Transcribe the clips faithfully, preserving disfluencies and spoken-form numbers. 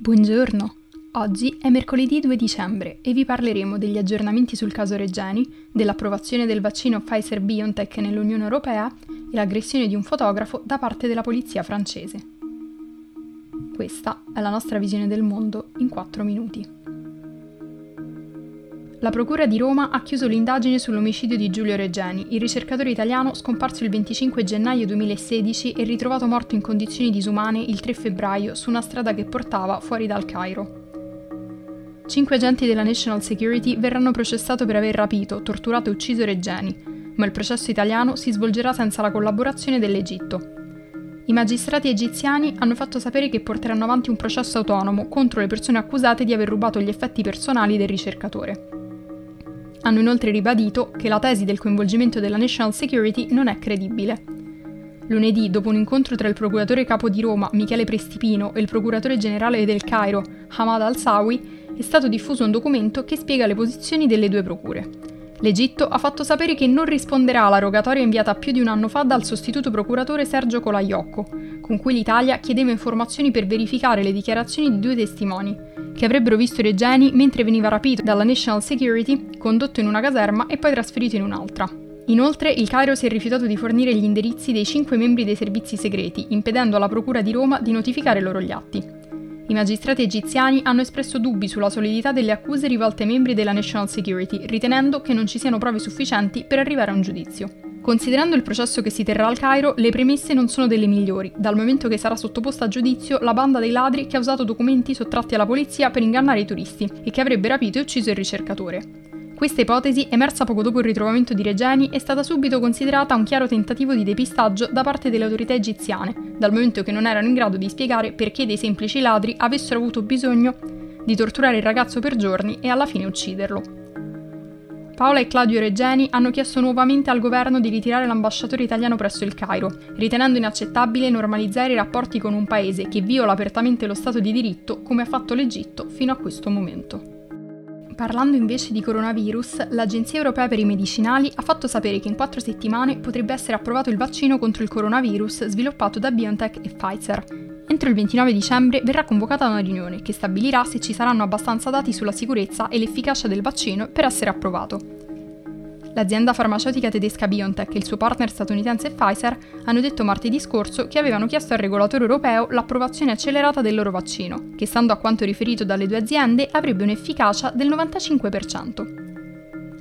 Buongiorno, oggi è mercoledì due dicembre e vi parleremo degli aggiornamenti sul caso Regeni, dell'approvazione del vaccino Pfizer BioNTech nell'Unione Europea e l'aggressione di un fotografo da parte della polizia francese. Questa è la nostra visione del mondo in quattro minuti. La Procura di Roma ha chiuso l'indagine sull'omicidio di Giulio Regeni, il ricercatore italiano scomparso il venticinque gennaio duemilasedici e ritrovato morto in condizioni disumane il tre febbraio su una strada che portava fuori dal Cairo. Cinque agenti della National Security verranno processati per aver rapito, torturato e ucciso Regeni, ma il processo italiano si svolgerà senza la collaborazione dell'Egitto. I magistrati egiziani hanno fatto sapere che porteranno avanti un processo autonomo contro le persone accusate di aver rubato gli effetti personali del ricercatore. Hanno inoltre ribadito che la tesi del coinvolgimento della National Security non è credibile. Lunedì, dopo un incontro tra il procuratore capo di Roma, Michele Prestipino, e il procuratore generale del Cairo, Hamad Al-Sawi, è stato diffuso un documento che spiega le posizioni delle due procure. L'Egitto ha fatto sapere che non risponderà alla rogatoria inviata più di un anno fa dal sostituto procuratore Sergio Colaiocco, con cui l'Italia chiedeva informazioni per verificare le dichiarazioni di due testimoni, che avrebbero visto Regeni mentre veniva rapito dalla National Security, condotto in una caserma e poi trasferito in un'altra. Inoltre, il Cairo si è rifiutato di fornire gli indirizzi dei cinque membri dei servizi segreti, impedendo alla Procura di Roma di notificare loro gli atti. I magistrati egiziani hanno espresso dubbi sulla solidità delle accuse rivolte ai membri della National Security, ritenendo che non ci siano prove sufficienti per arrivare a un giudizio. Considerando il processo che si terrà al Cairo, le premesse non sono delle migliori, dal momento che sarà sottoposta a giudizio la banda dei ladri che ha usato documenti sottratti alla polizia per ingannare i turisti e che avrebbe rapito e ucciso il ricercatore. Questa ipotesi, emersa poco dopo il ritrovamento di Regeni, è stata subito considerata un chiaro tentativo di depistaggio da parte delle autorità egiziane, dal momento che non erano in grado di spiegare perché dei semplici ladri avessero avuto bisogno di torturare il ragazzo per giorni e alla fine ucciderlo. Paola e Claudio Regeni hanno chiesto nuovamente al governo di ritirare l'ambasciatore italiano presso il Cairo, ritenendo inaccettabile normalizzare i rapporti con un paese che viola apertamente lo Stato di diritto come ha fatto l'Egitto fino a questo momento. Parlando invece di coronavirus, l'Agenzia Europea per i Medicinali ha fatto sapere che in quattro settimane potrebbe essere approvato il vaccino contro il coronavirus sviluppato da BioNTech e Pfizer. Entro il ventinove dicembre verrà convocata una riunione che stabilirà se ci saranno abbastanza dati sulla sicurezza e l'efficacia del vaccino per essere approvato. L'azienda farmaceutica tedesca BioNTech e il suo partner statunitense Pfizer hanno detto martedì scorso che avevano chiesto al regolatore europeo l'approvazione accelerata del loro vaccino, che stando a quanto riferito dalle due aziende avrebbe un'efficacia del novantacinque per cento.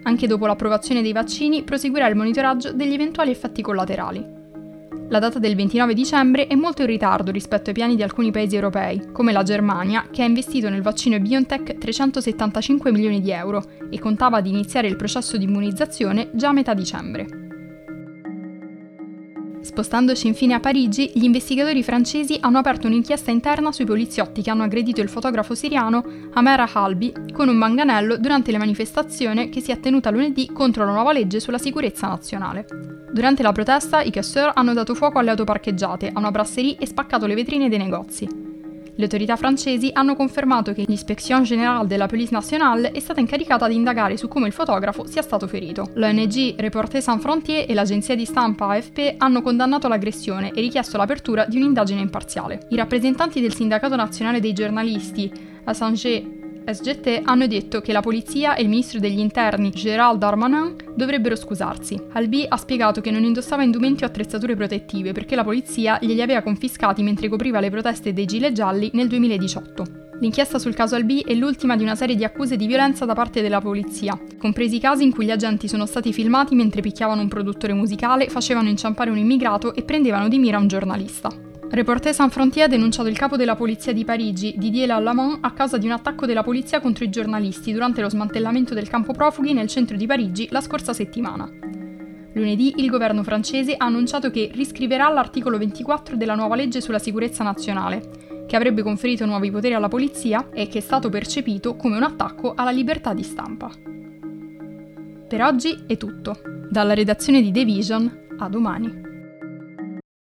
Anche dopo l'approvazione dei vaccini proseguirà il monitoraggio degli eventuali effetti collaterali. La data del ventinove dicembre è molto in ritardo rispetto ai piani di alcuni paesi europei, come la Germania, che ha investito nel vaccino BioNTech trecentosettantacinque milioni di euro e contava di iniziare il processo di immunizzazione già a metà dicembre. Spostandoci infine a Parigi, gli investigatori francesi hanno aperto un'inchiesta interna sui poliziotti che hanno aggredito il fotografo siriano Amer Halbi con un manganello durante la manifestazione che si è tenuta lunedì contro la nuova legge sulla sicurezza nazionale. Durante la protesta, i casseurs hanno dato fuoco alle auto parcheggiate, a una brasserie e spaccato le vetrine dei negozi. Le autorità francesi hanno confermato che l'Inspection Générale della Police Nationale è stata incaricata di indagare su come il fotografo sia stato ferito. L'ONG Reporters Sans Frontières e l'agenzia di stampa A F P hanno condannato l'aggressione e richiesto l'apertura di un'indagine imparziale. I rappresentanti del Sindacato Nazionale dei Giornalisti, Assange S G T, hanno detto che la polizia e il ministro degli interni, Gérald Darmanin, dovrebbero scusarsi. Halbi ha spiegato che non indossava indumenti o attrezzature protettive perché la polizia glieli aveva confiscati mentre copriva le proteste dei gilet gialli nel duemiladiciotto. L'inchiesta sul caso Halbi è l'ultima di una serie di accuse di violenza da parte della polizia, compresi i casi in cui gli agenti sono stati filmati mentre picchiavano un produttore musicale, facevano inciampare un immigrato e prendevano di mira un giornalista. Reporters Sans Frontières ha denunciato il capo della polizia di Parigi, Didier Lallement, a causa di un attacco della polizia contro i giornalisti durante lo smantellamento del campo profughi nel centro di Parigi la scorsa settimana. Lunedì il governo francese ha annunciato che riscriverà l'articolo ventiquattro della nuova legge sulla sicurezza nazionale, che avrebbe conferito nuovi poteri alla polizia e che è stato percepito come un attacco alla libertà di stampa. Per oggi è tutto. Dalla redazione di The Vision, a domani.